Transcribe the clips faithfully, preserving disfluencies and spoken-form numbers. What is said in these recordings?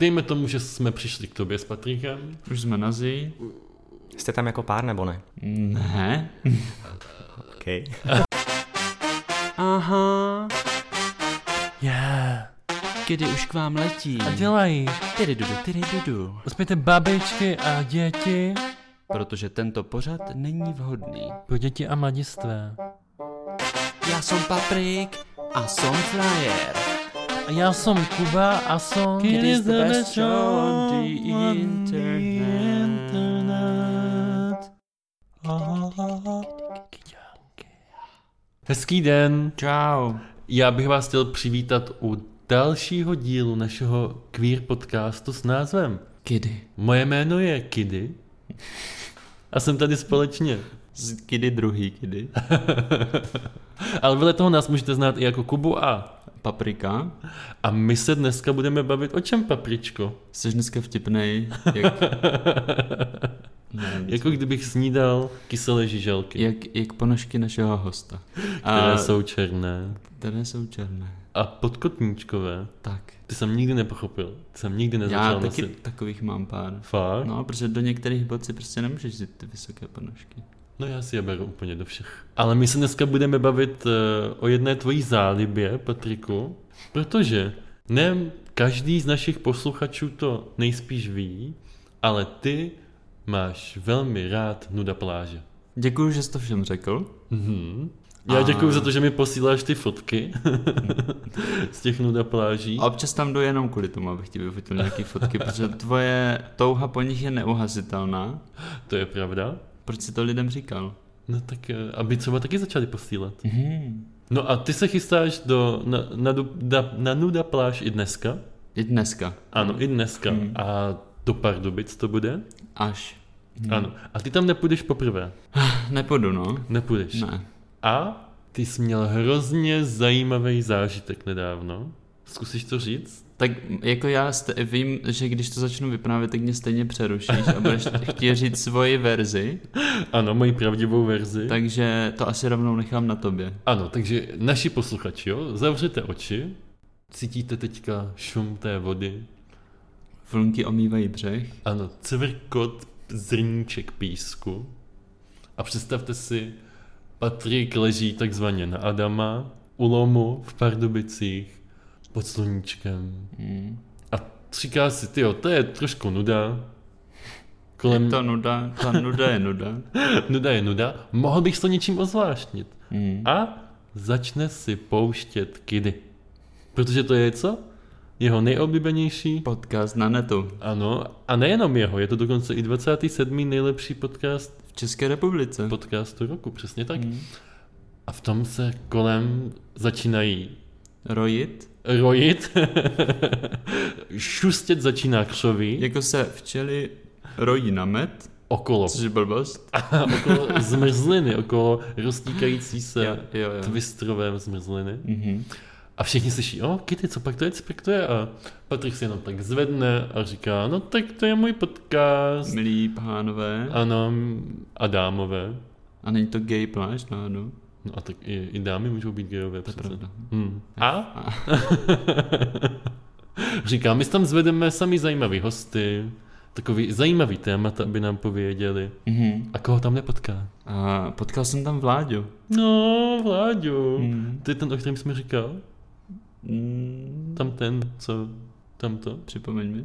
Dejme tomu, že jsme přišli k tobě s Patrikem. Už jsme na zi. Jste tam jako pár, nebo ne? Ne. Okej. Okay. Aha. Yeah. Kiddy už k vám letí. A dělají. Tyry dudu, tyry dudu. Uspějte babičky a děti. Protože tento pořad není vhodný pro děti a mladistvé. Já jsem Patrik a jsem flyer. A já jsem Kuba a jsem Kiddy is the best show on the internet. Hezký den. Čau. Já bych vás chtěl přivítat u dalšího dílu našeho queer podcastu s názvem Kiddy. Moje jméno je Kiddy. A jsem tady společně s Kiddy druhý Kiddy. Ale vedle toho nás můžete znát i jako Kubu a Paprika. A my se dneska budeme bavit o čem, Papričko? Jsi dneska vtipnej. Jak... ne, jako kdybych snídal kyselé žiželky. Jak, jak ponožky našeho hosta. Které a... jsou černé. Které jsou černé. A podkotníčkové. Tak. Ty jsem nikdy nepochopil. Ty jsem nikdy nezačal Já taky nosit. Takových mám pár. Fakt? No, protože do některých bod si prostě nemůžeš vzít ty vysoké ponožky. No já si je beru úplně do všech. Ale my se dneska budeme bavit uh, o jedné tvojí zálibě, Patriku, protože ne každý z našich posluchačů to nejspíš ví, ale ty máš velmi rád Nuda pláže. Děkuju, že jsi to všem řekl. Mhm. Já děkuju za to, že mi posíláš ty fotky z těch nuda pláží. A občas tam jdu jenom kvůli tomu, abych ti vyfotil nějaké fotky, protože tvoje touha po nich je neuhasitelná. To je pravda. Proč jsi to lidem říkal? No tak, aby třeba taky začali posílat. Mm-hmm. No a ty se chystáš do, na, na, na, na nuda pláž i dneska? I dneska. Ano, mm. i dneska. Mm. A do Pardubic to bude? Až. Mm. Ano. A ty tam nepůjdeš poprvé? Nepůjdu, no. Nepůjdeš? Ne. A ty jsi měl hrozně zajímavý zážitek nedávno. Zkusíš to říct? Tak jako já st- vím, že když to začnu vyprávět, tak mě stejně přerušíš a budeš chtít říct svoji verzi. Ano, moji pravdivou verzi. Takže to asi rovnou nechám na tobě. Ano, takže naši posluchači, jo, zavřete oči, cítíte teďka šum té vody. Vlnky omývají břeh. Ano, cvrkot zrníček písku. A představte si, Patrik leží takzvaně na Adama, u lomu v Pardubicích, pod sluníčkem. Mm. A říká si, tyjo, to je trošku nuda. Kolem... Je to nuda, ta nuda je nuda. Nuda je nuda, mohl bych to něčím ozvláštnit. Mm. A začne si pouštět Kiddy. Protože to je co? Jeho nejoblíbenější podcast na netu. Ano, a nejenom jeho, je to dokonce i dvacátý sedmý nejlepší podcast v České republice. Podcast roku, přesně tak. Mm. A v tom se kolem začínají rojit. Rojit. Šustět začíná křoví. Jako se včely rojí na med. Okolo. Což je blbost. A okolo zmrzliny, okolo roztíkající se jo, jo, jo. twistrovém zmrzliny. Mhm. A všichni slyší, o, Kiddy, co pak to je, co pak to je? A Patrik se jenom tak zvedne a říká, no tak to je můj podcast. Milí pánové. Ano, a dámové. A není to gay pláž, no, no. No a tak i, i dámy můžou být gayové. To je pravda. Hmm. A? a. Říká, my tam zvedeme sami zajímavý hosty, takový zajímavý témata, aby nám pověděli. Mm-hmm. A koho tam nepotká? A potkal jsem tam Vláďu. No, Vláďu. Mm. To je ten, o kterém jsi mi říkal? Mm. Tam ten, co... Tamto? Připomeň mi.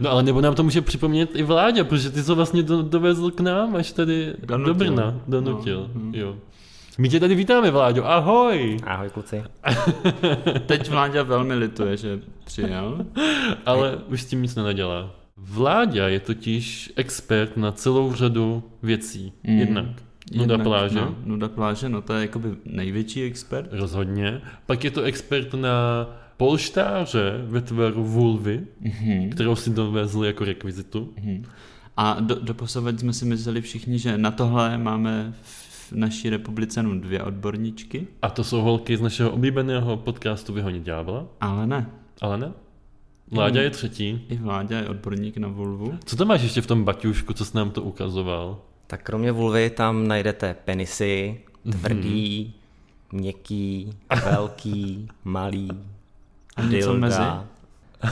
No ale nebo nám to může připomnět i Vláďa, protože ty to vlastně do, dovezl k nám až tady donutil. Do Brna. Donutil. No. Mm. Jo. My tě tady vítáme, Vláďo. Ahoj. Ahoj, kluci. Teď Vláďa velmi lituje, že přijel. Ale už s tím nic nenadělá. Vláďa je totiž expert na celou řadu věcí. Mm. Jednak. Nuda Jednak, pláže. No, nuda pláže, no to je jakoby největší expert. Rozhodně. Pak je to expert na polštáře ve tvaru vulvy, mm-hmm. kterou si dovezli jako rekvizitu. Mm-hmm. A do, doposovat jsme si mysleli všichni, že na tohle máme v naší republice jenom dvě odborničky. A to jsou holky z našeho oblíbeného podcastu Vyhonit ďábla. Ale ne. Ale ne. Vláďa mm. je třetí. I Vláďa je odborník na vulvu. Co tam máš ještě v tom baťušku, co jsi nám to ukazoval? Tak kromě vulvy tam najdete penisy, tvrdý, mm-hmm. měkký, velký, malý. A něco mezi?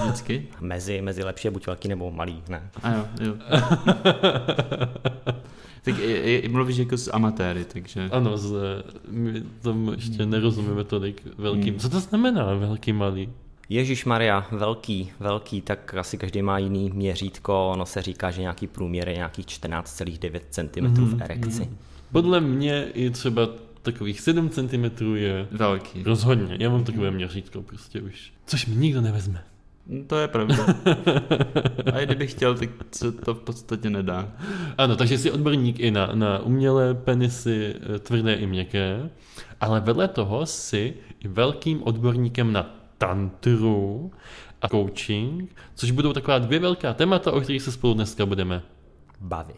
Vždycky? Mezi, mezi lepší je buď velký nebo malý, ne? A jo, jo. Tak i, i mluvíš jako z amatéry, takže... Ano, z, my tam ještě nerozumíme tolik velkým. Co to znamená velký, malý? Ježišmarja, velký, velký, tak asi každý má jiný měřítko, ono se říká, že nějaký průměr je nějakých čtrnáct celá devět centimetrů mm-hmm. v erekci. Podle mě je třeba takových sedm centimetrů je velký. Rozhodně, já mám takové měřítko prostě už, což mi nikdo nevezme. To je pravda. A i kdybych chtěl, tak se to v podstatě nedá. Ano, takže jsi odborník i na, na umělé penisy, tvrdé i měkké, ale vedle toho jsi i velkým odborníkem na tantru a coaching, což budou taková dvě velká témata, o kterých se spolu dneska budeme bavit.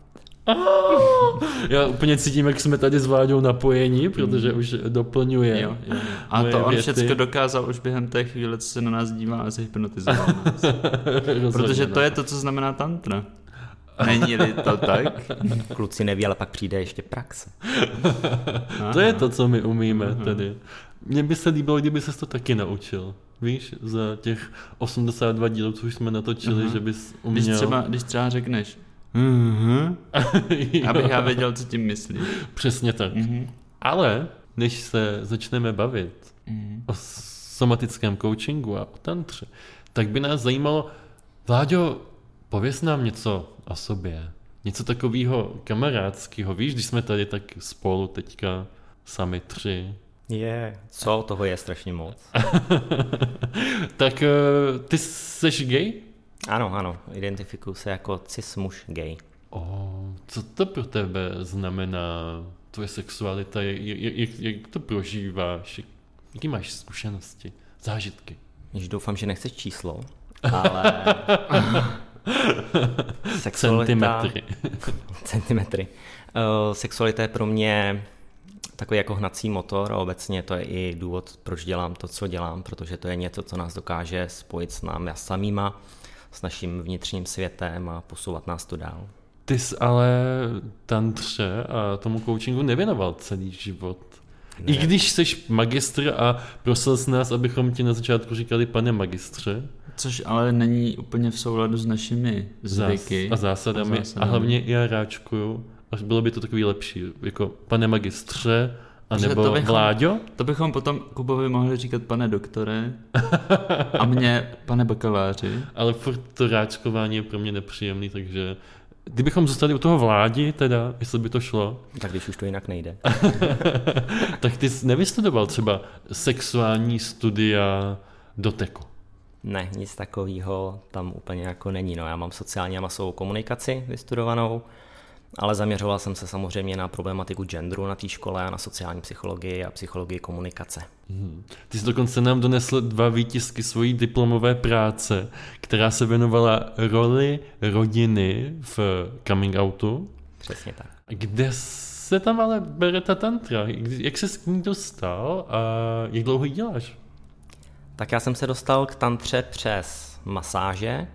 Ah, já úplně cítím, jak jsme tady s Vláďou napojení, protože už doplňuje. Jo, jo. A to on věty. Všecko dokázal už během té chvíle, co se na nás dívá a se hypnotizoval nás. Protože to je to, co znamená tantra. Není-li to tak? Kluci neví, ale pak přijde ještě praxe. To je to, co my umíme tady. Mně by se líbilo, kdyby ses to taky naučil. Víš, za těch osmdesát dva dílů, co už jsme natočili, uh-huh. že bys uměl. Když třeba, když třeba řekneš mhm, abych já věděl, co tím myslí. Přesně tak. Mm-hmm. Ale než se začneme bavit mm-hmm. o somatickém coachingu a o tantře, tak by nás zajímalo, Vláďo, pověz nám něco o sobě. Něco takového kamarádského. Víš, když jsme tady tak spolu teďka sami tři. Je, yeah. co toho je strašně moc. Tak ty seš gay? Ano, ano, identifikuju se jako cis muž gay. Oh, co to pro tebe znamená, tvoje sexualita, jak, jak, jak to prožíváš, jaký máš zkušenosti, zážitky? Již doufám, že nechceš číslo, ale... sexualita... Centimetry. Centimetry. Uh, sexualita je pro mě takový jako hnací motor a obecně to je i důvod, proč dělám to, co dělám, protože to je něco, co nás dokáže spojit s námi samýma, s naším vnitřním světem a posouvat nás to dál. Ty jsi ale tantře a tomu coachingu nevěnoval celý život. Ne. I když jsi magistr a prosil jsi nás, abychom ti na začátku říkali pane magistře. Což ale není úplně v souladu s našimi zvyky. Zás, a, zásadami, a zásadami. A hlavně já ráčkuju. Až bylo by to takový lepší, jako pane magistře a nebo Vláďo. To bychom potom Kubovi mohli říkat pane doktore a mně pane bakaláři. Ale furt to ráčkování je pro mě nepříjemný, takže kdybychom zůstali u toho Vládi, teda, jestli by to šlo. Tak když už to jinak nejde. Tak ty jsi nevystudoval třeba sexuální studia do teku? Ne, nic takového tam úplně jako není. No, já mám sociální a masovou komunikaci vystudovanou, ale zaměřoval jsem se samozřejmě na problematiku genderu na té škole a na sociální psychologii a psychologii komunikace. Hmm. Ty jsi dokonce nám donesl dva výtisky svojí diplomové práce, která se věnovala roli rodiny v coming outu. Přesně tak. Kde se tam ale bere ta tantra? Jak se s ní dostal a jak dlouho ji děláš? Tak já jsem se dostal k tantře přes masáže,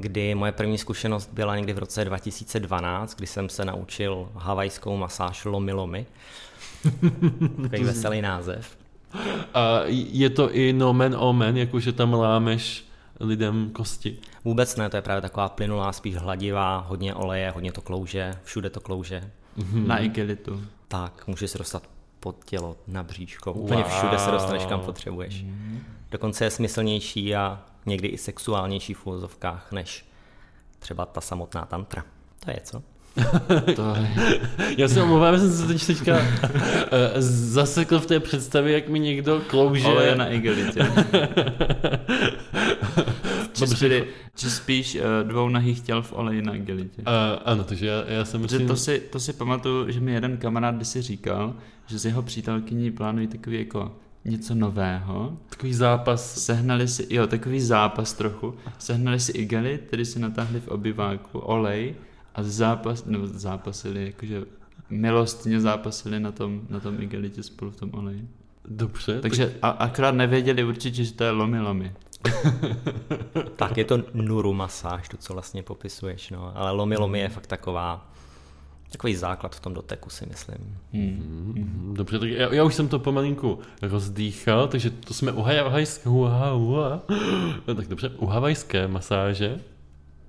kdy moje první zkušenost byla někdy v roce dva tisíce dvanáct, kdy jsem se naučil havajskou masáž Lomi Lomi. Takový veselý název. A je to i nomen omen, jakože tam lámeš lidem kosti? Vůbec ne, to je právě taková plynulá, spíš hladivá, hodně oleje, hodně to klouže, všude to klouže. Mm-hmm. Na igelitu. Tak, můžeš se dostat pod tělo, na bříško, úplně wow. Všude se dostaneš, kam potřebuješ. Dokonce je smyslnější a někdy i sexuálnější v úvozovkách, než třeba ta samotná tantra. To je co? To je... Já se omlouvám, že jsem se teď teďka zasekl v té představě, jak mi někdo klouže. Oleje na igelitě. Či, spíli, či spíš dvou nahých těl v oleji na igelitě. Uh, ano, takže já, já jsem myslím... To si, to si pamatuju, že mi jeden kamarád kdysi říkal, že s jeho přítelkyní plánují takový jako... něco nového. Takový zápas. Sehnali si, jo, takový zápas trochu. Sehnali si igely, tedy si natáhli v obyváku olej a zápas, nebo zápasili, jakože milostně zápasili na tom, na tom igelitě spolu v tom oleji. Dobře. Takže tak... a, akorát nevěděli určitě, že to je Lomi Lomi. Tak je to nuru masáž, to co vlastně popisuješ, no. Ale Lomi Lomi je fakt taková takový základ v tom doteku, si myslím. Mm, mm. Dobře, tak já, já už jsem to pomalinku rozdýchal, takže to jsme u havajské, u ha, u ha, no, tak dobře, u havajské masáže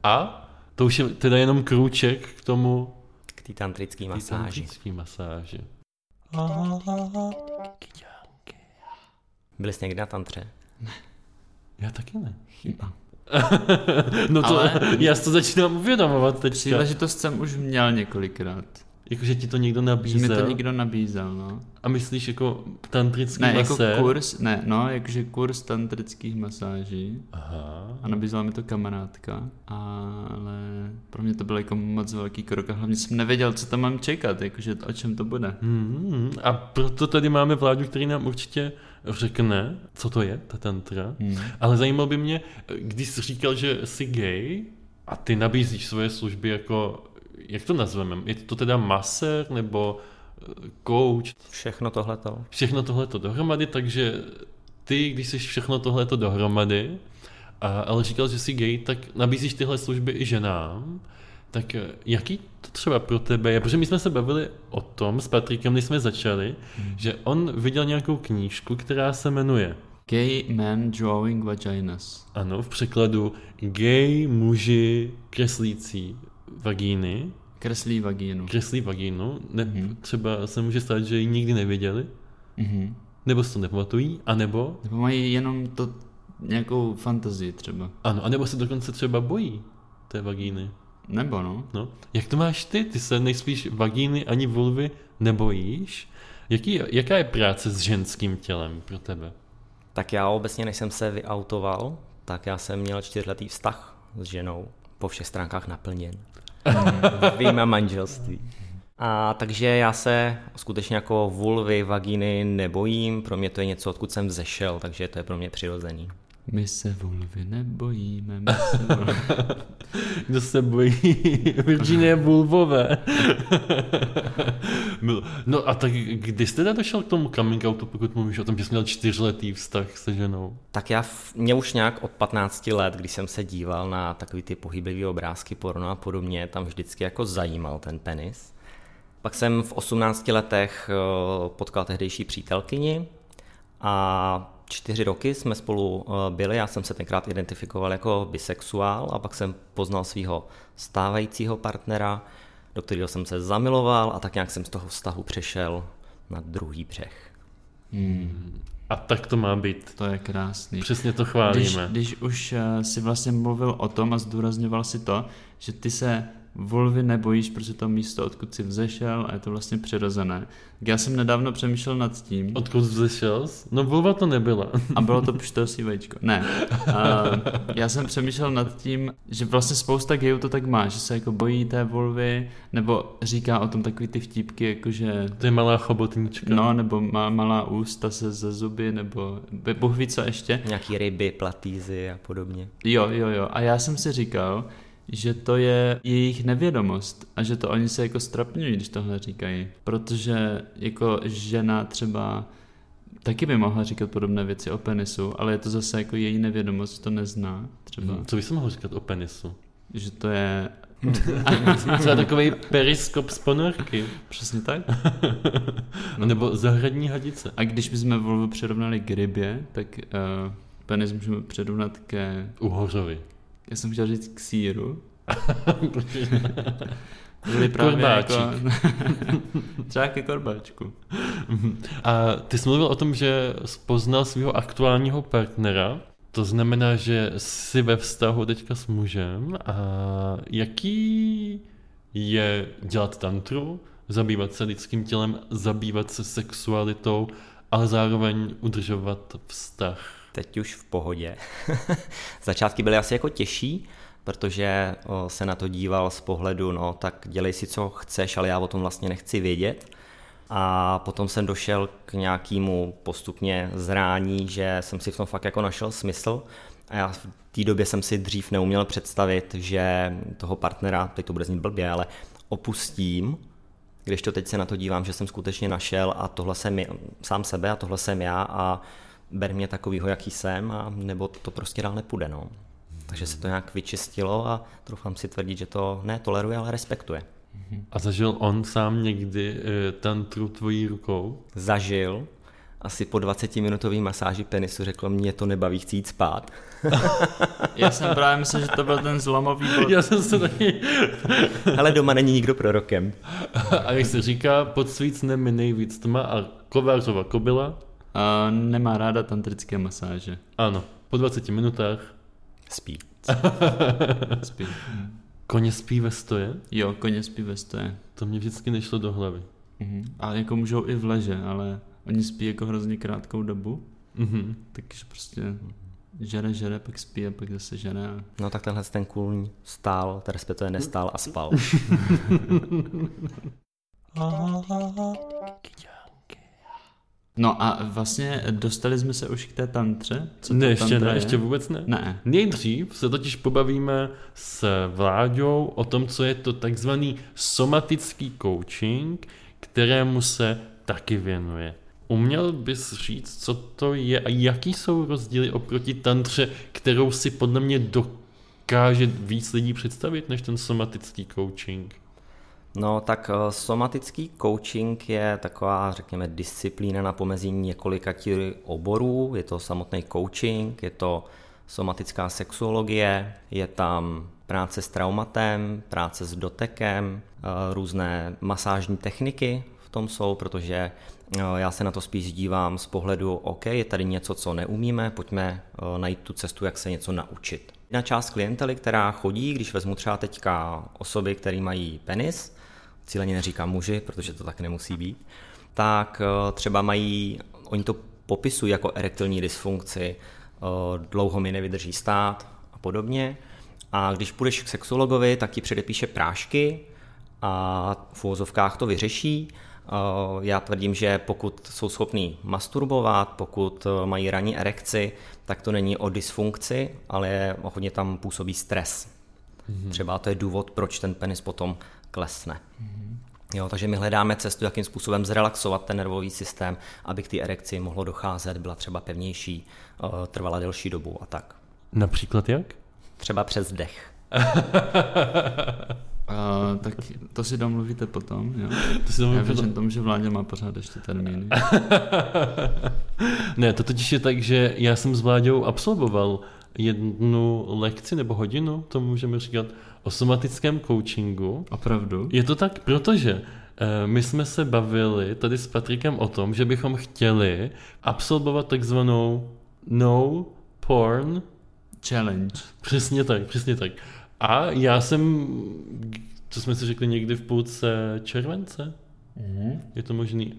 a to už je teda jenom krůček k tomu k té tantrické masáži. masáži. Byli jste někdy na tantře? Ne. Já taky ne. Chyba. No to, ale... já si to začínám uvědomovat teď. Příležitost jsem už měl několikrát. Jakože ti to někdo nabízel? Že mi to někdo nabízel, no. A myslíš jako tantrický masér? Ne, masér? Jako kurz, ne, no, jakože kurz tantrických masáží. Aha. A nabízela mi to kamarádka, ale pro mě to byl jako moc velký krok a hlavně jsem nevěděl, co tam mám čekat, jakože o čem to bude. Hmm, a proto tady máme Vláďu, který nám určitě řekne, co to je, ta tantra. Hmm. Ale zajímalo by mě, když jsi říkal, že jsi gay a ty nabízíš svoje služby jako... Jak to nazveme? Je to teda masér nebo coach? Všechno tohleto. Všechno tohleto dohromady, takže ty, když jsi všechno tohleto dohromady, a, ale říkal, že jsi gay, tak nabízíš tyhle služby i ženám, tak jaký to třeba pro tebe je? Protože my jsme se bavili o tom s Patrikem, když jsme začali, hmm. že on viděl nějakou knížku, která se jmenuje Gay Men Drawing Vaginas. Ano, v překladu gay muži kreslící vagíny. Kreslí vagínu. Kreslí vagínu. Ne, mm-hmm. Třeba se může stát, že ji nikdy nevěděli. Mm-hmm. Nebo se to nepamatují, anebo... Nebo mají jenom to nějakou fantazii třeba. Ano, anebo se dokonce třeba bojí té vagíny. Nebo no. no. Jak to máš ty? Ty se nejspíš vagíny ani vulvy nebojíš. Jaký, jaká je práce s ženským tělem pro tebe? Tak já obecně, než jsem se vyautoval, tak já jsem měl čtyřletý vztah s ženou. Po všech stránkách naplněn. Vyjma manželství. A takže já se skutečně jako vulvy, vagíny nebojím, pro mě to je něco, odkud jsem vzešel, takže to je pro mě přirozený. My se vulvy nebojíme, my se vulvy. Kdo se bojí? Virginie vulvové. No a tak kdy jste teda došel k tomu coming outu, pokud mluvíš o tom, že jsi měl čtyřletý vztah se ženou? Tak já, mě už nějak od patnácti let, když jsem se díval na takový ty pohyblivé obrázky, porno a podobně, tam vždycky jako zajímal ten penis. Pak jsem v osmnácti letech potkal tehdejší přítelkyni a čtyři roky jsme spolu byli, já jsem se tenkrát identifikoval jako bisexuál a pak jsem poznal svého stávajícího partnera, do kterého jsem se zamiloval a tak nějak jsem z toho vztahu přešel na druhý břeh. Hmm. A tak to má být. To je krásný. Přesně to chválíme. Když, když už si vlastně mluvil o tom a zdůrazňoval si to, že ty se vulvy nebojíš, protože to místo, odkud jsi vzešel a je to vlastně přirozené. Tak já jsem nedávno přemýšlel nad tím. Odkud vzešel? No vulva to nebyla. A bylo to pštosí vajíčko. Ne. A já jsem přemýšlel nad tím, že vlastně spousta gejů to tak má, že se jako bojí té vulvy, nebo říká o tom takový ty vtípky, jakože... To je malá chobotnička. No, nebo má malá ústa se ze zuby, nebo Bůh ví co ještě. Nějaký ryby, platýzy a podobně. Jo, jo, jo. A já jsem si říkal, že to je jejich nevědomost a že to oni se jako strapňují, když tohle říkají. Protože jako žena třeba taky by mohla říkat podobné věci o penisu, ale je to zase jako její nevědomost, že to nezná třeba. Co bys mohl říkat o penisu? Že to je... Třeba takový periskop z ponorky. Přesně tak. No. Nebo zahradní hadice. A když bychom volbu přirovnali k rybě, tak uh, penis můžeme přirovnat ke... Uhořovi. Já jsem chtěl říct k síru. Korbáček. Jako... Třeba ke korbáčku. A ty jsi mluvil o tom, že poznal svého aktuálního partnera. To znamená, že jsi ve vztahu teďka s mužem. A jaký je dělat tantru, zabývat se lidským tělem, zabývat se sexualitou, ale zároveň udržovat vztah? Teď už v pohodě. Začátky byly asi jako těžší, protože o, se na to díval z pohledu, no tak dělej si, co chceš, ale já o tom vlastně nechci vědět. A potom jsem došel k nějakému postupně zrání, že jsem si v tom fakt jako našel smysl. A já v té době jsem si dřív neuměl představit, že toho partnera, teď to bude znít blbě, ale opustím, když to teď se na to dívám, že jsem skutečně našel a tohle jsem sám sebe a tohle jsem já a ber mě takovýho, jaký jsem, a nebo to prostě dál nepůjde, no. Takže se to nějak vyčistilo a doufám si tvrdit, že to ne toleruje, ale respektuje. A zažil on sám někdy tantru tvojí rukou? Zažil. Asi po dvacetiminutový masáži penisu řekl, mě to nebaví, chci jít spát. Já jsem právě myslel, že to byl ten zlomový bod. Já jsem se taky... Ale doma není nikdo prorokem. A jak se říká, pod svícnem mi nejvíc tma a kovářova kobyla? A nemá ráda tantrické masáže. Ano, po dvaceti minutách. Spí. Spí. Koně spí ve stoje? Jo, koně spí ve stoje. To mě vždycky nešlo do hlavy. Mhm. Ale jako můžou i v leže, ale... Oni spí jako hrozně krátkou dobu, mm-hmm. takže prostě žere, žere, pak spí a pak zase žere. A... No tak tenhle ten kůň stál, teda respektive nestál a spal. No a vlastně dostali jsme se už k té tantře? Co ne, ještě ne, je? ještě vůbec ne. ne. Nejdřív se totiž pobavíme s Vláďou o tom, co je to takzvaný somatický coaching, kterému se taky věnuje. Uměl bys říct, co to je a jaký jsou rozdíly oproti tantře, kterou si podle mě dokáže víc lidí představit, než ten somatický coaching? No tak somatický coaching je taková, řekněme, disciplína na pomezí několika těch oborů. Je to samotný coaching, je to somatická sexuologie, je tam práce s traumatem, práce s dotekem, různé masážní techniky v tom jsou, protože... Já se na to spíš dívám z pohledu, OK, je tady něco, co neumíme, pojďme najít tu cestu, jak se něco naučit. Jedna část klientely, která chodí, když vezmu třeba teďka osoby, které mají penis, cíleně neříkám muži, protože to tak nemusí být, tak třeba mají, oni to popisují jako erektilní dysfunkci, dlouho mi nevydrží stát a podobně. A když půjdeš k sexologovi, tak ti předepíše prášky a v uvozovkách to vyřeší. Já tvrdím, že pokud jsou schopní masturbovat, pokud mají ranní erekci, tak to není o dysfunkci, ale hodně tam působí stres. Mm-hmm. Třeba to je důvod, proč ten penis potom klesne. Mm-hmm. Jo, takže my hledáme cestu, jakým způsobem zrelaxovat ten nervový systém, aby k té erekci mohlo docházet, byla třeba pevnější, trvala delší dobu a tak. Například jak? Třeba přes dech. Uh, tak to si domluvíte potom, jo? To si domluvíte. Já věřím tomu, že Vláďa má pořád ještě termíny. Ne, to totiž je tak, že já jsem s Vláďou absolvoval jednu lekci nebo hodinu, to můžeme říkat, o somatickém coachingu. Opravdu? Je to tak, protože my jsme se bavili tady s Patrikem o tom, že bychom chtěli absolvovat takzvanou no porn challenge. Přesně tak, přesně tak. A já jsem, co jsme si řekli, někdy v půlce července, mm. je to možný.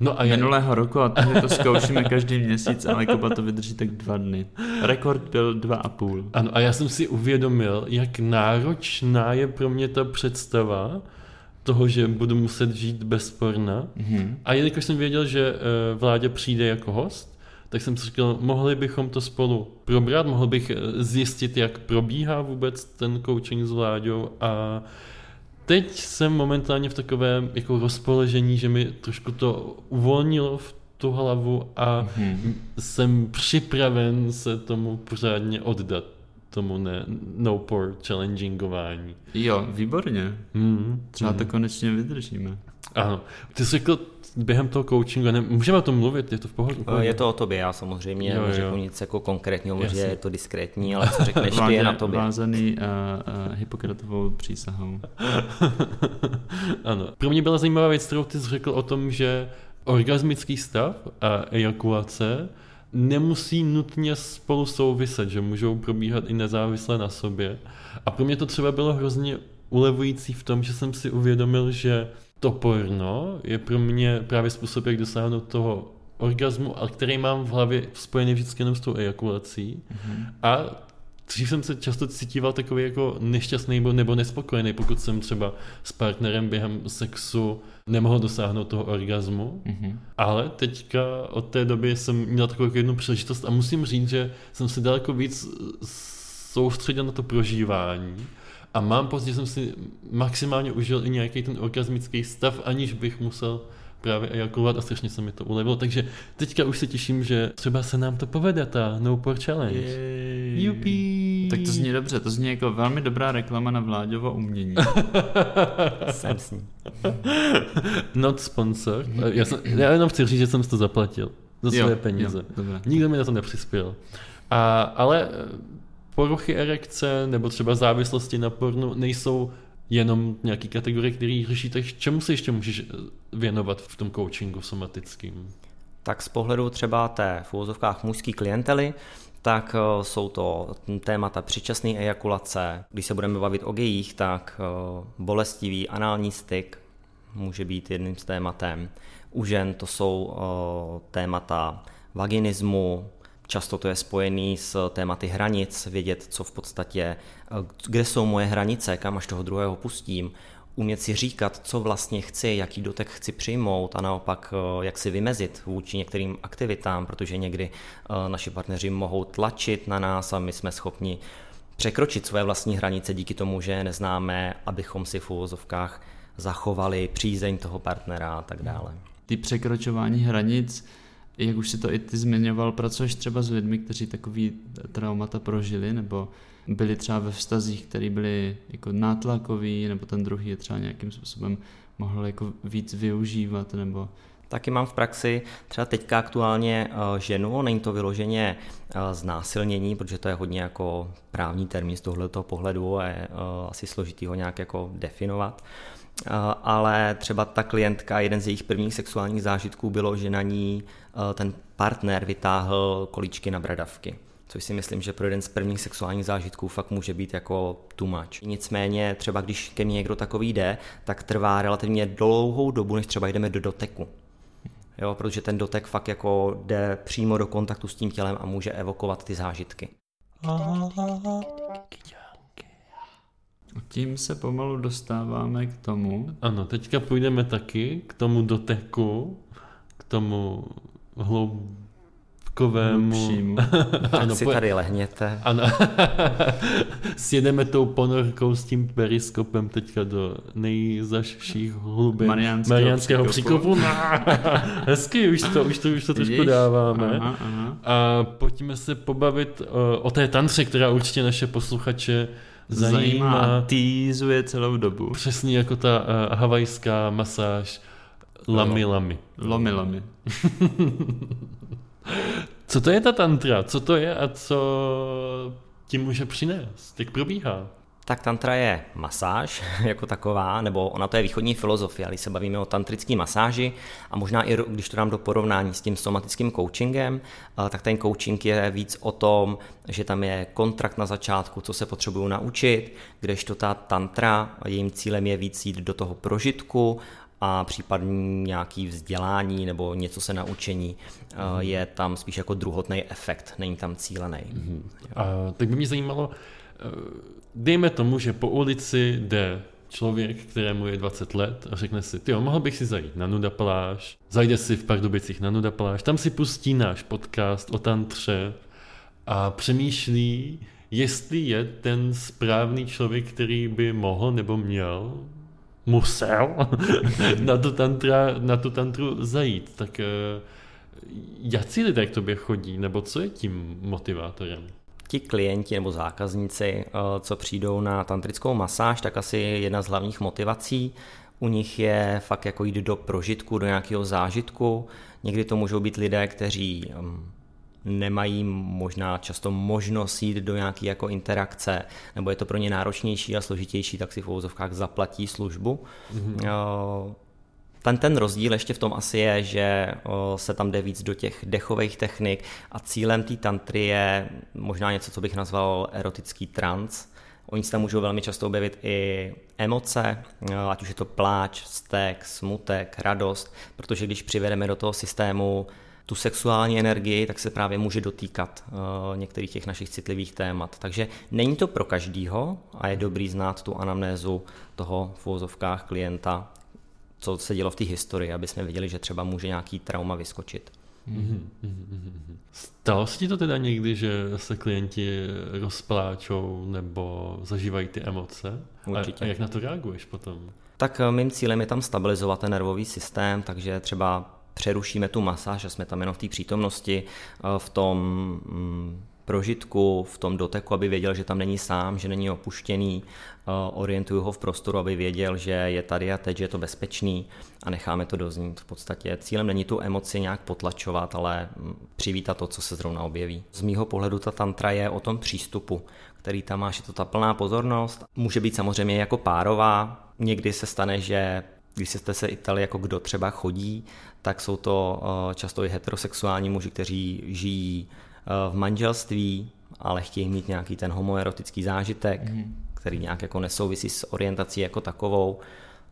No a já... Minulého roku, a tady to zkoušíme každý měsíc, ale Kuba to vydrží tak dva dny. Rekord byl dva a půl. Ano, a já jsem si uvědomil, jak náročná je pro mě ta představa toho, že budu muset žít bez porna. Mm. A jelikož jsem věděl, že Vláďa přijde jako host, tak jsem si říkal, mohli bychom to spolu probrat, mohl bych zjistit, jak probíhá vůbec ten coaching s Vláďou, a teď jsem momentálně v takovém jako rozpoložení, že mi trošku to uvolnilo v tu hlavu a mm-hmm. jsem připraven se tomu pořádně oddat, tomu ne, no por challengingování. Jo, výborně. Mm-hmm. Třeba mm-hmm. to konečně vydržíme. Ano. Ty jsi řekl, během toho coachingu, ne, můžeme o tom mluvit, je to v pohodě? Je to o tobě, já samozřejmě jo, jo. neřeknu nic jako konkrétního, že je to diskrétní, ale co řekneš ty, je na tobě. Vázaný uh, uh, Hippokratovou přísahou. Ano. Pro mě byla zajímavá věc, kterou ty jsi řekl o tom, že orgasmický stav a ejakulace nemusí nutně spolu souviset, že můžou probíhat i nezávisle na sobě. A pro mě to třeba bylo hrozně ulevující v tom, že jsem si uvědomil, že to porno je pro mě právě způsob, jak dosáhnout toho orgazmu, a který mám v hlavě spojený vždycky jenom s tou ejakulací. Mm-hmm. A dřív jsem se často cítíval takový jako nešťastný nebo nespokojený, pokud jsem třeba s partnerem během sexu nemohl dosáhnout toho orgazmu. Mm-hmm. Ale teďka od té doby jsem měl takovou jednu příležitost a musím říct, že jsem se daleko víc soustředil na to prožívání. A mám pocit, že jsem si maximálně užil i nějaký ten orgasmický stav, aniž bych musel právě ejakulovat, a strašně se mi to ulevilo. Takže teďka už se těším, že třeba se nám to povede, ta No Por Challenge. Jupí! Tak To zní dobře, to zní jako velmi dobrá reklama na Vláďovo umění. Jsem s ní. Not sponsor. Já, jsem, já jenom chci říct, že jsem si to zaplatil. Za své jo, peníze. Jo, nikdo mi na to nepřispěl. A, ale poruchy erekce nebo třeba závislosti na pornu nejsou jenom nějaký kategorie, který řeší, tak čemu se ještě můžeš věnovat v tom coachingu somatickým? Tak z pohledu třeba té v uvozovkách mužské klientely, tak jsou to témata předčasné ejakulace. Když se budeme bavit o gejích, tak bolestivý anální styk může být jedním z tématem. U žen to jsou témata vaginismu, často to je spojený s tématy hranic, vědět, co v podstatě, kde jsou moje hranice, kam až toho druhého pustím, umět si říkat, co vlastně chci, jaký dotek chci přijmout a naopak, jak si vymezit vůči některým aktivitám, protože někdy naši partneři mohou tlačit na nás a my jsme schopni překročit své vlastní hranice díky tomu, že neznáme, abychom si v uvozovkách zachovali přízeň toho partnera a tak dále. Ty překročování hranic, jak už si to i ty zmiňoval, pracuješ třeba s lidmi, kteří takový traumata prožili, nebo byli třeba ve vztazích, které byly jako nátlakový, nebo ten druhý je třeba nějakým způsobem mohl jako víc využívat, nebo... Taky mám v praxi třeba teďka aktuálně ženu, není to vyloženě znásilnění, protože to je hodně jako právní termín z tohoto pohledu a je asi složitý ho nějak jako definovat. Ale třeba ta klientka, jeden z jejich prvních sexuálních zážitků bylo, že na ní ten partner vytáhl kolíčky na bradavky, což si myslím, že pro jeden z prvních sexuálních zážitků fakt může být jako too much. Nicméně třeba když ke mně někdo takový jde, tak trvá relativně dlouhou dobu, než třeba jdeme do doteku. Jo, protože ten dotek fakt jako jde přímo do kontaktu s tím tělem a může evokovat ty zážitky. Tím se pomalu dostáváme k tomu. Ano, teďka půjdeme taky k tomu doteku, k tomu hloubkovému... Tak si tady lehněte. Ano. Sjedeme tou ponorkou s tím periskopem teďka do nejzašších hlubin Mariánského, Mariánského příkopu. Hezky, už to, už to, už to trošku dáváme. Aha, aha. A pojďme se pobavit o, o té tantře, která určitě naše posluchače Zajímá, zajímá týzuje celou dobu. Přesně jako ta uh, havajská masáž Lomi Lomi. Lomi Lomi. Co to je ta tantra? Co to je a co ti může přinést? Jak probíhá? Tak tantra je masáž jako taková, nebo ona to je východní filozofie, ale se bavíme o tantrické masáži a možná i když to dám do porovnání s tím somatickým coachingem, tak ten coaching je víc o tom, že tam je kontrakt na začátku, co se potřebuju naučit, kdežto ta tantra, jejím cílem je víc jít do toho prožitku a případně nějaký vzdělání nebo něco se naučení, mm-hmm. je tam spíš jako druhotný efekt, není tam cílený. Mm-hmm. A tak by mě zajímalo, dejme tomu, že po ulici jde člověk, kterému je dvacet let a řekne si, tyjo, mohl bych si zajít na Nuda pláž, zajde si v Pardubicích na Nuda pláž, tam si pustí náš podcast o tantře a přemýšlí, jestli je ten správný člověk, který by mohl nebo měl, musel na tu, tantra, na tu tantru zajít. Tak jací lidé k tobě chodí, nebo co je tím motivátorem? Ti klienti nebo zákazníci, co přijdou na tantrickou masáž, tak asi jedna z hlavních motivací u nich je fakt jako jít do prožitku, do nějakého zážitku. Někdy to můžou být lidé, kteří nemají možná často možnost jít do nějaké jako interakce, nebo je to pro ně náročnější a složitější, tak si v uvozovkách zaplatí službu. Mm-hmm. Ten, ten rozdíl ještě v tom asi je, že se tam jde víc do těch dechových technik a cílem té tantry je možná něco, co bych nazval erotický trans. Oni se tam můžou velmi často objevit i emoce, ať už je to pláč, stek, smutek, radost, protože když přivedeme do toho systému tu sexuální energii, tak se právě může dotýkat uh, některých těch našich citlivých témat. Takže není to pro každýho a je dobrý znát tu anamnézu toho v uvozovkách klienta, co se dělo v té historii, aby jsme věděli, že třeba může nějaký trauma vyskočit. Mm-hmm. Mm-hmm. Stalo se ti to teda někdy, že se klienti rozpláčou nebo zažívají ty emoce? Určitě. A, a jak na to reaguješ potom? Tak mým cílem je tam stabilizovat ten nervový systém, takže třeba přerušíme tu masáž a jsme tam jenom v té přítomnosti, v tom prožitku, v tom doteku, aby věděl, že tam není sám, že není opuštěný, orientuju ho v prostoru, aby věděl, že je tady a teď, že je to bezpečný a necháme to doznít v podstatě. Cílem není tu emoci nějak potlačovat, ale přivítat to, co se zrovna objeví. Z mýho pohledu ta tantra je o tom přístupu, který tam máš, je to ta plná pozornost. Může být samozřejmě jako párová, někdy se stane, že když jste se i ptali, jako kdo třeba chodí, tak jsou to často i heterosexuální muži, kteří žijí v manželství, ale chtějí mít nějaký ten homoerotický zážitek, mm. který nějak jako nesouvisí s orientací jako takovou,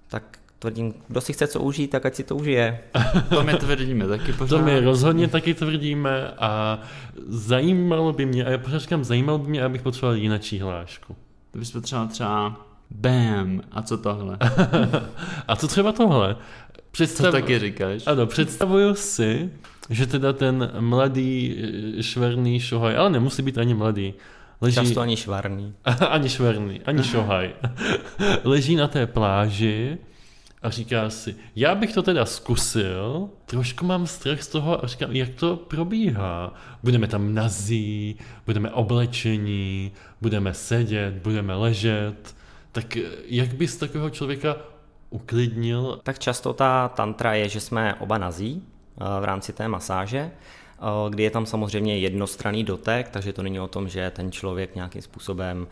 tak tvrdím, kdo si chce co užít, tak ať si to užije. To my tvrdíme taky pořád. To my rozhodně taky tvrdíme a zajímalo by mě, a já pořád říkám, zajímalo by mě, abych potřeboval jinačí hlášku. To bys potřeboval třeba bam, a co tohle? A co třeba tohle? Představ... To taky říkáš. Ano, představuju si, že teda ten mladý šverný šohaj, ale nemusí být ani mladý. Leží... Často ani švarný. Ani šverný, ani šohaj. Leží na té pláži a říká si, já bych to teda zkusil, trošku mám strach z toho a říkám, jak to probíhá. Budeme tam nazí, budeme oblečení, budeme sedět, budeme ležet. Tak jak bys takového člověka uklidnil? Tak často ta tantra je, že jsme oba nazí v rámci té masáže, kdy je tam samozřejmě jednostranný dotek, takže to není o tom, že ten člověk nějakým způsobem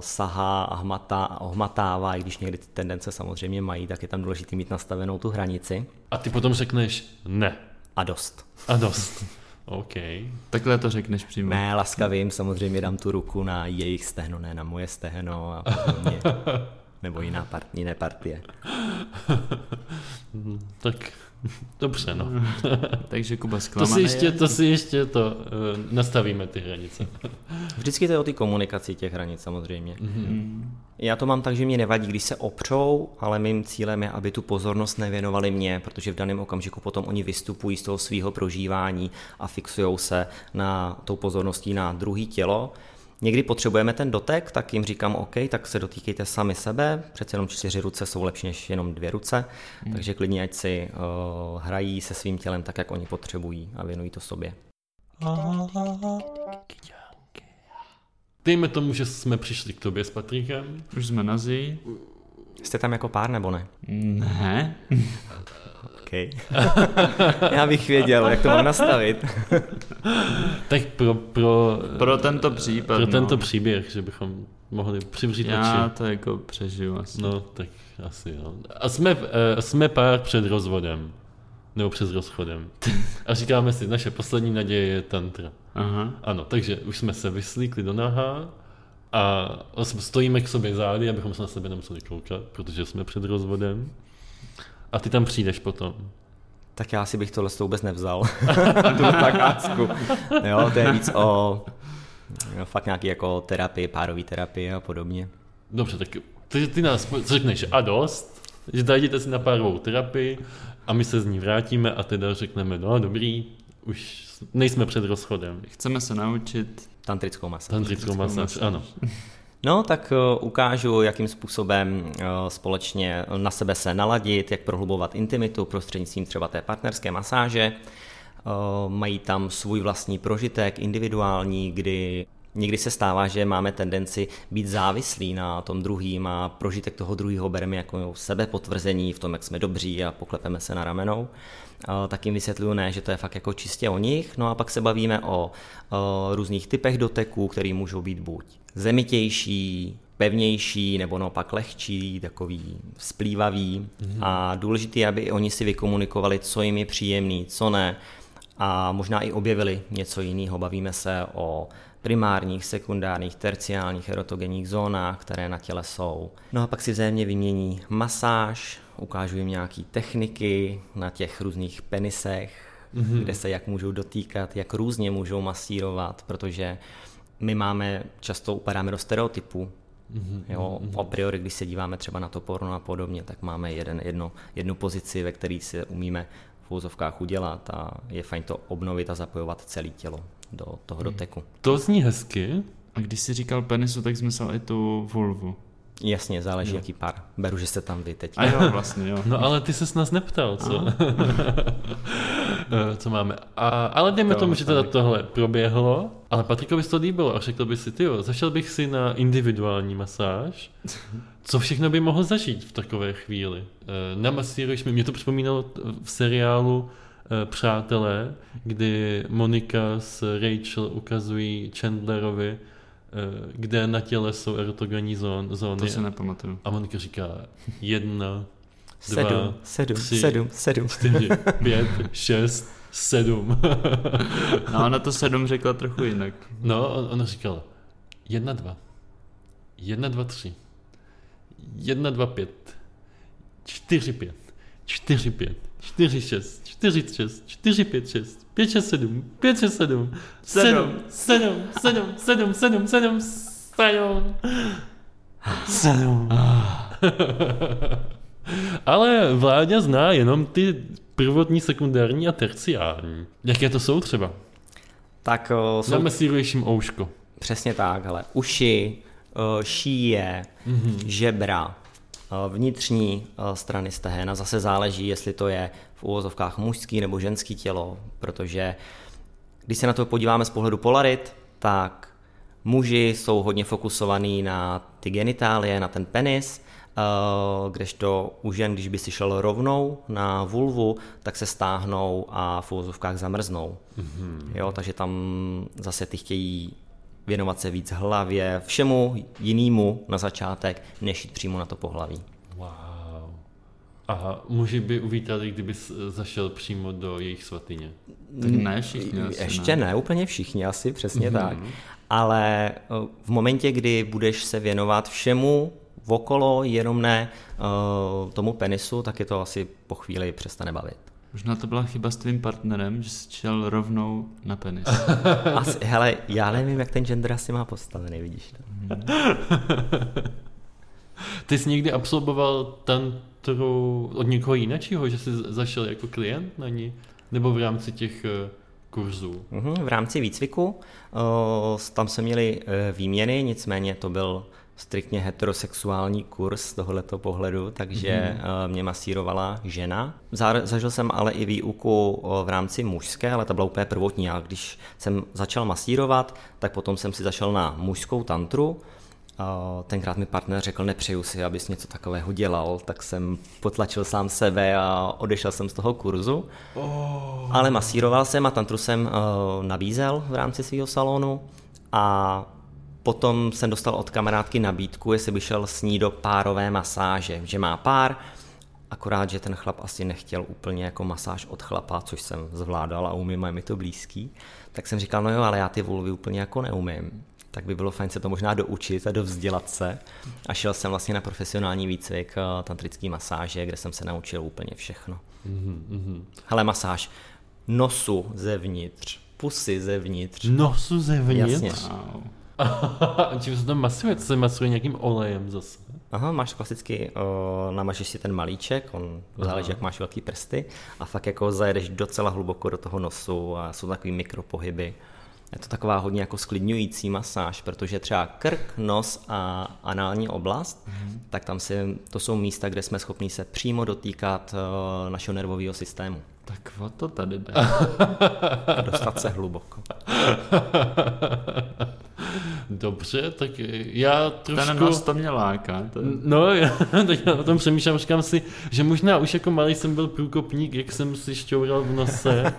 sahá a hmatá a ohmatává, i když někdy ty tendence samozřejmě mají, tak je tam důležité mít nastavenou tu hranici. A ty potom řekneš ne. A dost. A dost. OK. Takhle to řekneš přímo. Ne, laskavým samozřejmě dám tu ruku na jejich stehno, ne na moje stehno a podobně. Nebo jiná part, jiné partie. Tak dobře, no. Takže Kuba zklamaný. To si ještě to, si ještě to uh, nastavíme ty hranice. Vždycky to je o ty komunikaci těch hranic samozřejmě. Mm-hmm. Já to mám tak, že mě nevadí, když se opřou, ale mým cílem je, aby tu pozornost nevěnovali mě, protože v daném okamžiku potom oni vystupují z toho svého prožívání a fixujou se na tou pozorností na druhý tělo. Někdy potřebujeme ten dotek, tak jim říkám OK, tak se dotýkejte sami sebe, přece jenom čtyři ruce jsou lepší než jenom dvě ruce, hmm. takže klidně ať si uh, hrají se svým tělem tak, jak oni potřebují a věnují to sobě. Dejme tomu, že jsme přišli k tobě s Patrikem. Už jsme nazí. Jste tam jako pár, nebo ne? Ne. Okay. Já bych věděl, jak to mám nastavit. Tak pro, pro, pro tento případ. Pro tento no. příběh, že bychom mohli přivřít oči. Já to jako přežiju asi. No, tak asi jo. A jsme, jsme pár před rozvodem. Nebo před rozchodem. A říkáme si, naše poslední naděje je tantra. Aha. Ano, takže už jsme se vyslíkli do naha a stojíme k sobě zády, abychom se na sebe nemuseli koukat, protože jsme před rozvodem. A ty tam přijdeš potom. Tak já si bych tohle vůbec nevzal. Tu pakázku. Jo, to je víc o no, fakt nějaký jako terapii, párový terapii a podobně. Dobře, tak ty, ty nás řekneš a dost, že dajděte si na párovou terapii a my se z ní vrátíme a teda řekneme, no dobrý, už nejsme před rozchodem. Chceme se naučit tantrickou masáž. Tantrickou, tantrickou masáž, ano. No, tak ukážu, jakým způsobem společně na sebe se naladit, jak prohlubovat intimitu prostřednictvím třeba té partnerské masáže. Mají tam svůj vlastní prožitek, individuální, kdy někdy se stává, že máme tendenci být závislí na tom druhým a prožitek toho druhého bereme jako sebepotvrzení v tom, jak jsme dobří a poklepeme se na ramenou. Tak jim vysvětluju, ne, že to je fakt jako čistě o nich. No a pak se bavíme o, o různých typech doteků, který můžou být buď zemitější, pevnější nebo naopak lehčí, takový splývavý. Mhm. A důležité je, aby oni si vykomunikovali, co jim je příjemný, co ne. A možná i objevili něco jiného. Bavíme se o primárních, sekundárních, terciálních, erotogenních zónách, které na těle jsou. No a pak si vzájemně vymění masáž, ukážu jim nějaké techniky na těch různých penisech, mm-hmm. kde se jak můžou dotýkat, jak různě můžou masírovat, protože my máme, často upadáme do stereotypů. Mm-hmm. Jo, a priori, když se díváme třeba na to porno a podobně, tak máme jeden, jedno, jednu pozici, ve které se umíme v pouzovkách udělat a je fajn to obnovit a zapojovat celé tělo do toho doteku. To zní hezky. A když jsi říkal penisu, tak jsi myslel i tu vulvu. Jasně, záleží no. jaký pár. Beru, že jste tam vy teď. A jo, vlastně jo. No ale ty ses nás neptal, co? co máme. A, ale dejme tomu, že teda tohle proběhlo, ale Patrikovi se to líbilo a řekl by si, tyjo, zašel bych si na individuální masáž, co všechno by mohl zažít v takové chvíli. Namasíruješ mi, mě to připomínalo v seriálu Přátelé, kdy Monika s Rachel ukazují Chandlerovi, kde na těle jsou erotogenní zóny. To si nepamatuju. A Monika říká jedna, sedm, dva, sedm, tři, sedm, sedm. čtyři, pět, šest, sedm. No ona to sedm řekla trochu jinak. No, ona říkala jedna, dva, jedna, dva, tři, jedna, dva, pět, čtyři, pět, čtyři, pět, čtyři, šest, čtyři, šest, čtyři, pět, šest, pět, šest, sedm, pět, šest, sedm, sedm, sedm, sedm, sedm, sedm, sedm, sedm, sedm. Ale Vláďa zná jenom ty prvotní, sekundární a terciární. Jaké to jsou třeba? Tak o, jsou... Namasíruješ jim ouško. Přesně tak, hele. Uši, o, šíje, mm-hmm. žebra, o, vnitřní o, strany stehena. Zase záleží, jestli to je v úvozovkách mužský nebo ženský tělo, protože když se na to podíváme z pohledu polarit, tak muži jsou hodně fokusovaní na ty genitálie, na ten penis, kdežto u žen, když by si šel rovnou na vulvu, tak se stáhnou a v úvozovkách zamrznou. Mm-hmm. Jo, takže tam zase ty chtějí věnovat se víc hlavě, všemu jinému na začátek, než jít přímo na to pohlaví. Wow. Aha, muži by uvítali, kdyby zašel přímo do jejich svatyně. Tak ne všichni. Ještě ne, ne úplně všichni asi, přesně mm-hmm. tak. Ale v momentě, kdy budeš se věnovat všemu okolo, jenom ne uh, tomu penisu, tak je to asi po chvíli přestane bavit. Možná to byla chyba s tvým partnerem, že jsi šel rovnou na penis. Asi, hele, já nevím, jak ten gender asi má postavený, vidíš. Ne? Ty jsi někdy absolvoval tantru od někoho jiného, že jsi zašel jako klient na ní? Nebo v rámci těch kurzů? Uh-huh, v rámci výcviku. Uh, tam se měly uh, výměny, nicméně to byl striktně heterosexuální kurz z tohoto pohledu, takže mm-hmm. mě masírovala žena. Zažil jsem ale i výuku v rámci mužské, ale ta byla úplně prvotní. A když jsem začal masírovat, tak potom jsem si zašel na mužskou tantru. Tenkrát mi partner řekl, nepřeju si, abys něco takového dělal, tak jsem potlačil sám sebe a odešel jsem z toho kurzu. Oh. Ale masíroval jsem a tantru jsem nabízel v rámci svého salonu a potom jsem dostal od kamarádky nabídku, jestli by šel s ní do párové masáže, že má pár, akorát, že ten chlap asi nechtěl úplně jako masáž od chlapa, což jsem zvládal a umím, a je mi to blízký, tak jsem říkal, no jo, ale já ty vulvy úplně jako neumím, tak by bylo fajn se to možná doučit a dovzdělat se a šel jsem vlastně na profesionální výcvik tantrický masáže, kde jsem se naučil úplně všechno. Mm-hmm. Hele, masáž nosu zevnitř, pusy zevnitř. Nosu zevnitř? Jasně. Wow. A čím se to masuje? To se masuje nějakým olejem zase? Aha, máš klasicky, o, namažeš si ten malíček, on záleží, jak máš velký prsty a fakt jako zajedeš docela hluboko do toho nosu a jsou takový mikropohyby. Je to taková hodně jako sklidňující masáž, protože třeba krk, nos a anální oblast, mm. tak tam si, to jsou místa, kde jsme schopni se přímo dotýkat uh, našeho nervového systému. Tak o to tady jde. Dostat se hluboko. Dobře, tak já trošku... Ten nos to mě láká. To... No, já, tak já o tom přemýšlám, říkám si, že možná už jako malý jsem byl průkopník, jak jsem si šťoural v nose,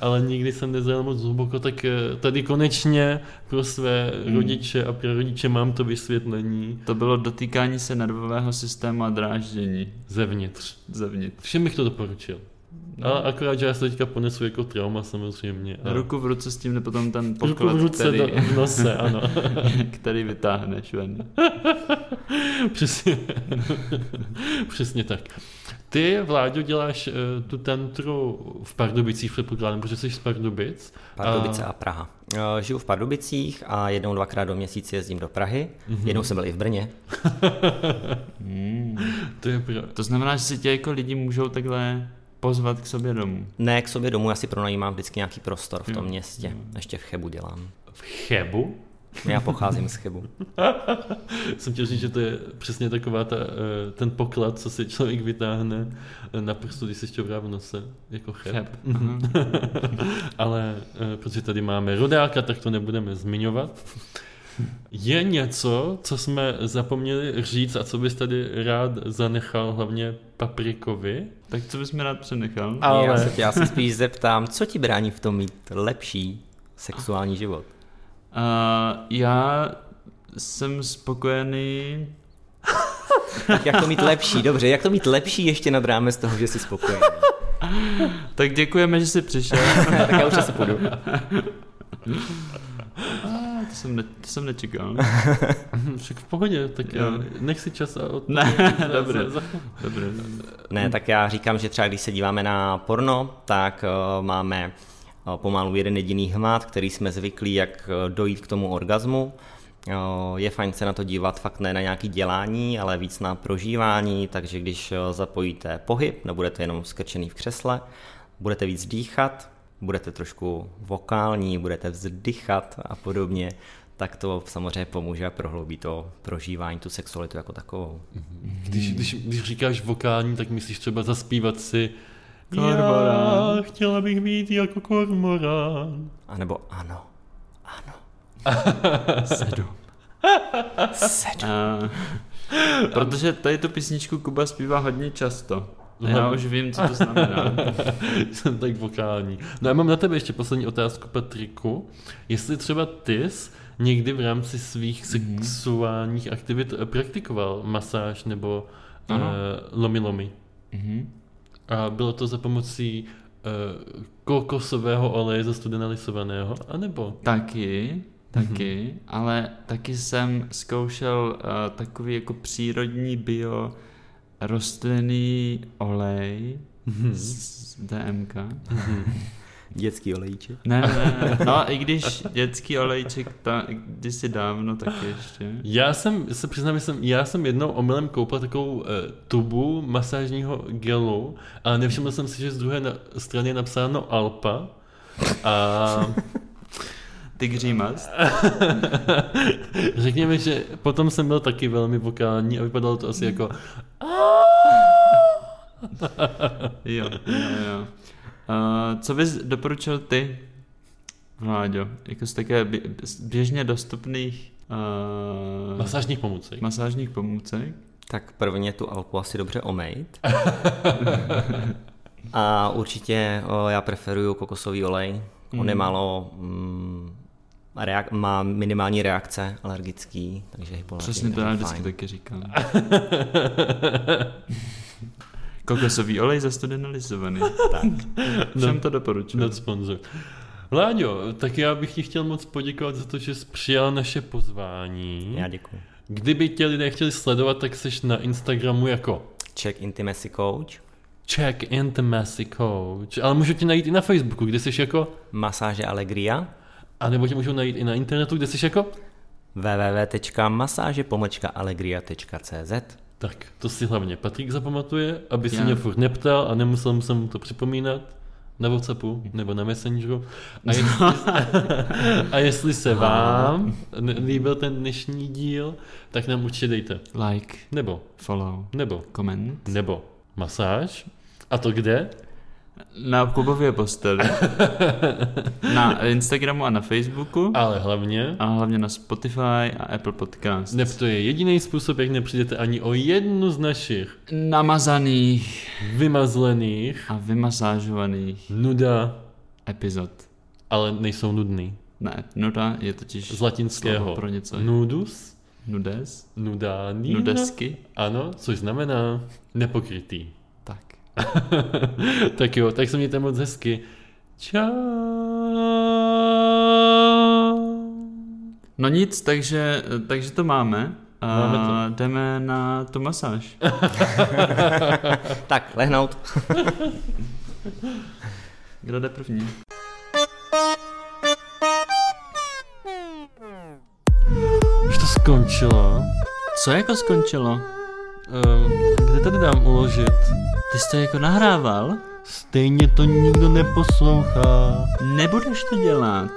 ale nikdy jsem nezajel moc hluboko, tak tady konečně pro své rodiče a prarodiče mám to vysvětlení. To bylo dotýkání se nervového systému a dráždění. Zevnitř. Zevnitř. Všem bych to doporučil. No. A akorát, že já se teďka ponesu jako trauma samozřejmě. A... Ruku v ruce s tím, ne potom ten poklad, ruku v ruce, který... v nose, ano. který vytáhneš ven. Přesně. Přesně tak. Ty, Vláďo, děláš uh, tu tantru v Pardubicích, předpokládám, protože jsi z Pardubic. Pardubice a, a Praha. Uh, žiju v Pardubicích a jednou, dvakrát do měsíce jezdím do Prahy. Mm-hmm. Jednou jsem byl i v Brně. mm. To je pravda. To znamená, že si tě jako lidi můžou takhle... pozvat k sobě domů. Ne, k sobě domů, já si pronajímám vždycky nějaký prostor v tom jo. městě. Ještě v Chebu dělám. V Chebu? Já pocházím z Chebu. Jsem chtěl říct, že to je přesně taková ta, ten poklad, co si člověk vytáhne na prstu, když se šťourá v nose, jako Cheb. Ale protože tady máme rodáka, tak to nebudeme zmiňovat. Je něco, co jsme zapomněli říct a co bys tady rád zanechal, hlavně Paprikovi? Tak co bys mi rád přenechal? Ale... Já, se, já se spíš zeptám, co ti brání v tom mít lepší sexuální život? Uh, já jsem spokojený. Tak jak to mít lepší, dobře, jak to mít lepší ještě nad rámec toho, že jsi spokojený? Tak děkujeme, že jsi přišel. Tak já už asi půjdu. Ah, to, jsem ne, to jsem nečekal. Však v pohodě, tak já, nech si čas a odpověď. Ne, dobré, za... dobré. Ne, tak já říkám, že třeba když se díváme na porno, tak uh, máme uh, pomalu jeden jediný hmat, který jsme zvyklí, jak uh, dojít k tomu orgazmu. Uh, je fajn se na to dívat fakt ne na nějaké dělání, ale víc na prožívání, takže když uh, zapojíte pohyb, nebudete jenom skrčený v křesle, budete víc dýchat, budete trošku vokální, budete vzdychat a podobně, tak to samozřejmě pomůže a prohloubí to prožívání, tu sexualitu jako takovou. Když, když, když říkáš vokální, tak myslíš třeba zaspívat si kormorán. Já chtěla bych být jako kormorán. A nebo ano, ano. Sedm. Sedm. A, protože tady tu písničku Kuba zpívá hodně často. Já už vím, co to znamená. Jsem tak vokální. No a mám na tebe ještě poslední otázku, Patriku. Jestli třeba ty jsi někdy v rámci svých sexuálních aktivit praktikoval masáž nebo uh, lomi lomi. Uh-huh. A bylo to za pomocí uh, kokosového oleje zastudenalisovaného, anebo? Taky, taky, uh-huh. Ale taky jsem zkoušel uh, takový jako přírodní bio... rostlinný olej z D M K. Dětský olejček? Ne, ne, ne. No i když dětský olejček ta, kdysi dávno, tak ještě. Já jsem, se přiznám, jsem, já jsem jednou omylem koupil takovou e, tubu masážního gelu a nevšiml jsem si, že z druhé na, strany je napsáno Alpa. A... Tygřímast. Řekněme, že potom jsem byl taky velmi vokální a vypadalo to asi jako jo, jo, jo. Uh, co bys doporučil ty, Vláďo, jako z také běžně dostupných uh, masážních pomůcek. Masážních pomůcek? Tak prvně tu Alpu asi dobře omejt. A určitě o, já preferuju kokosový olej. On je málo, mm, reak- má minimální reakce alergický, takže hypoalergický. Přesně to já vždycky taky říkám. Kokosový olej zastudenalizovaný. Tak. Všem to doporučuji. Not sponsor. Vláďo, tak já bych ti chtěl moc poděkovat za to, že jsi přijal naše pozvání. Já děkuji. Kdyby tě lidé chtěli sledovat, tak jsi na Instagramu jako Check Intimacy Coach. Check Intimacy Coach. Ale můžu tě najít i na Facebooku, kde jsi jako Masáže Allegria. A nebo tě můžu najít i na internetu, kde jsi jako w w w tečka masáže pomlčka allegria tečka c z. Tak, to si hlavně Patrik zapamatuje, aby si já. Mě furt neptal a nemusel jsem mu to připomínat na WhatsAppu nebo na Messengeru. A jestli, a jestli se vám líbil ten dnešní díl, tak nám určitě dejte like, nebo follow, nebo comment, nebo masáž. A to kde? Na Kubově posteli. Na Instagramu a na Facebooku. Ale hlavně. A hlavně na Spotify a Apple Podcasts. Neb to je jediný způsob, jak nepřijdete ani o jednu z našich namazaných, vymazlených a vymasážovaných nuda epizod. Ale nejsou nudný. Ne, nuda je totiž z latinského pro něco. Nudus. Nudes. Nudání. Nudesky. Ano, což znamená nepokrytý. Tak. Tak jo, tak se mějte moc hezky. Čau. No nic, takže, takže to máme. Máme to. A jdeme na tu masáž. Tak, lehnout. Kdo jde první? Už to skončilo. Co jako skončilo? Um, kde tady dám uložit? Ty jsi to jako nahrával? Stejně to nikdo neposlouchá. Nebudeš to dělat.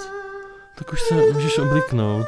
Tak už se můžeš obliknout.